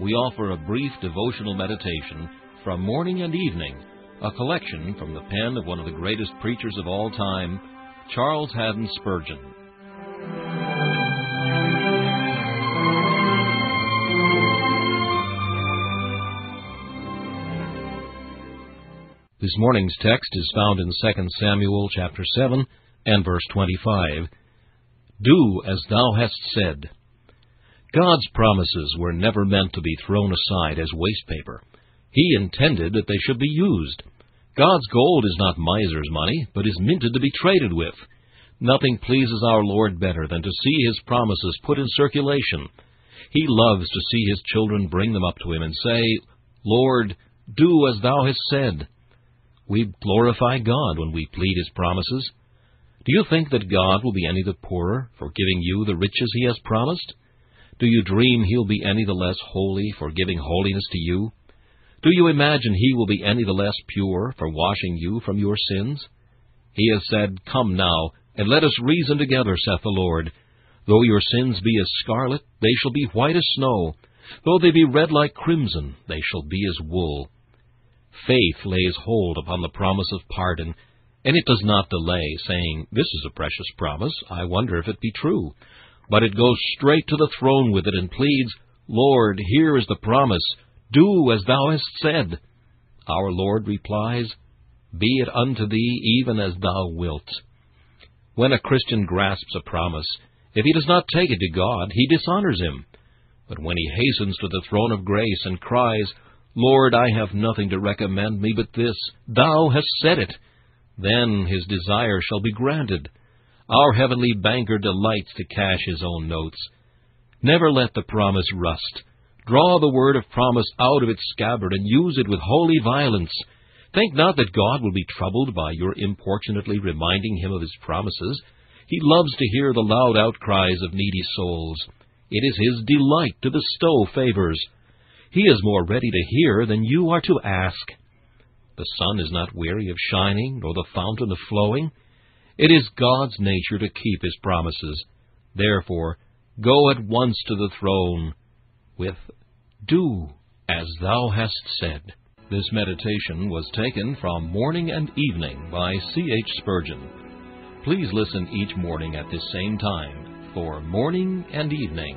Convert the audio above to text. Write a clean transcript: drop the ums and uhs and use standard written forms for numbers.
we offer a brief devotional meditation from Morning and Evening, a collection from the pen of one of the greatest preachers of all time, Charles Haddon Spurgeon. This morning's text is found in 2 Samuel chapter 7 and verse 25. "Do as thou hast said." God's promises were never meant to be thrown aside as waste paper. He intended that they should be used. God's gold is not miser's money, but is minted to be traded with. Nothing pleases our Lord better than to see His promises put in circulation. He loves to see His children bring them up to Him and say, "Lord, do as Thou hast said." We glorify God when we plead His promises. Do you think that God will be any the poorer for giving you the riches He has promised? Do you dream He'll be any the less holy for giving holiness to you? Do you imagine He will be any the less pure for washing you from your sins? He has said, "Come now, and let us reason together, saith the Lord. Though your sins be as scarlet, they shall be white as snow. Though they be red like crimson, they shall be as wool." Faith lays hold upon the promise of pardon, and it does not delay, saying, "This is a precious promise, I wonder if it be true." But it goes straight to the throne with it and pleads, "Lord, here is the promise. Do as Thou hast said." Our Lord replies, "Be it unto thee even as thou wilt." When a Christian grasps a promise, if he does not take it to God, he dishonors Him. But when he hastens to the throne of grace and cries, "Lord, I have nothing to recommend me but this. Thou hast said it," then his desire shall be granted. Our heavenly banker delights to cash His own notes. Never let the promise rust. Draw the word of promise out of its scabbard and use it with holy violence. Think not that God will be troubled by your importunately reminding Him of His promises. He loves to hear the loud outcries of needy souls. It is His delight to bestow favors. He is more ready to hear than you are to ask. The sun is not weary of shining, nor the fountain of flowing. It is God's nature to keep His promises. Therefore, go at once to the throne with "Do as Thou hast said." This meditation was taken from Morning and Evening by C.H. Spurgeon. Please listen each morning at this same time for Morning and Evening.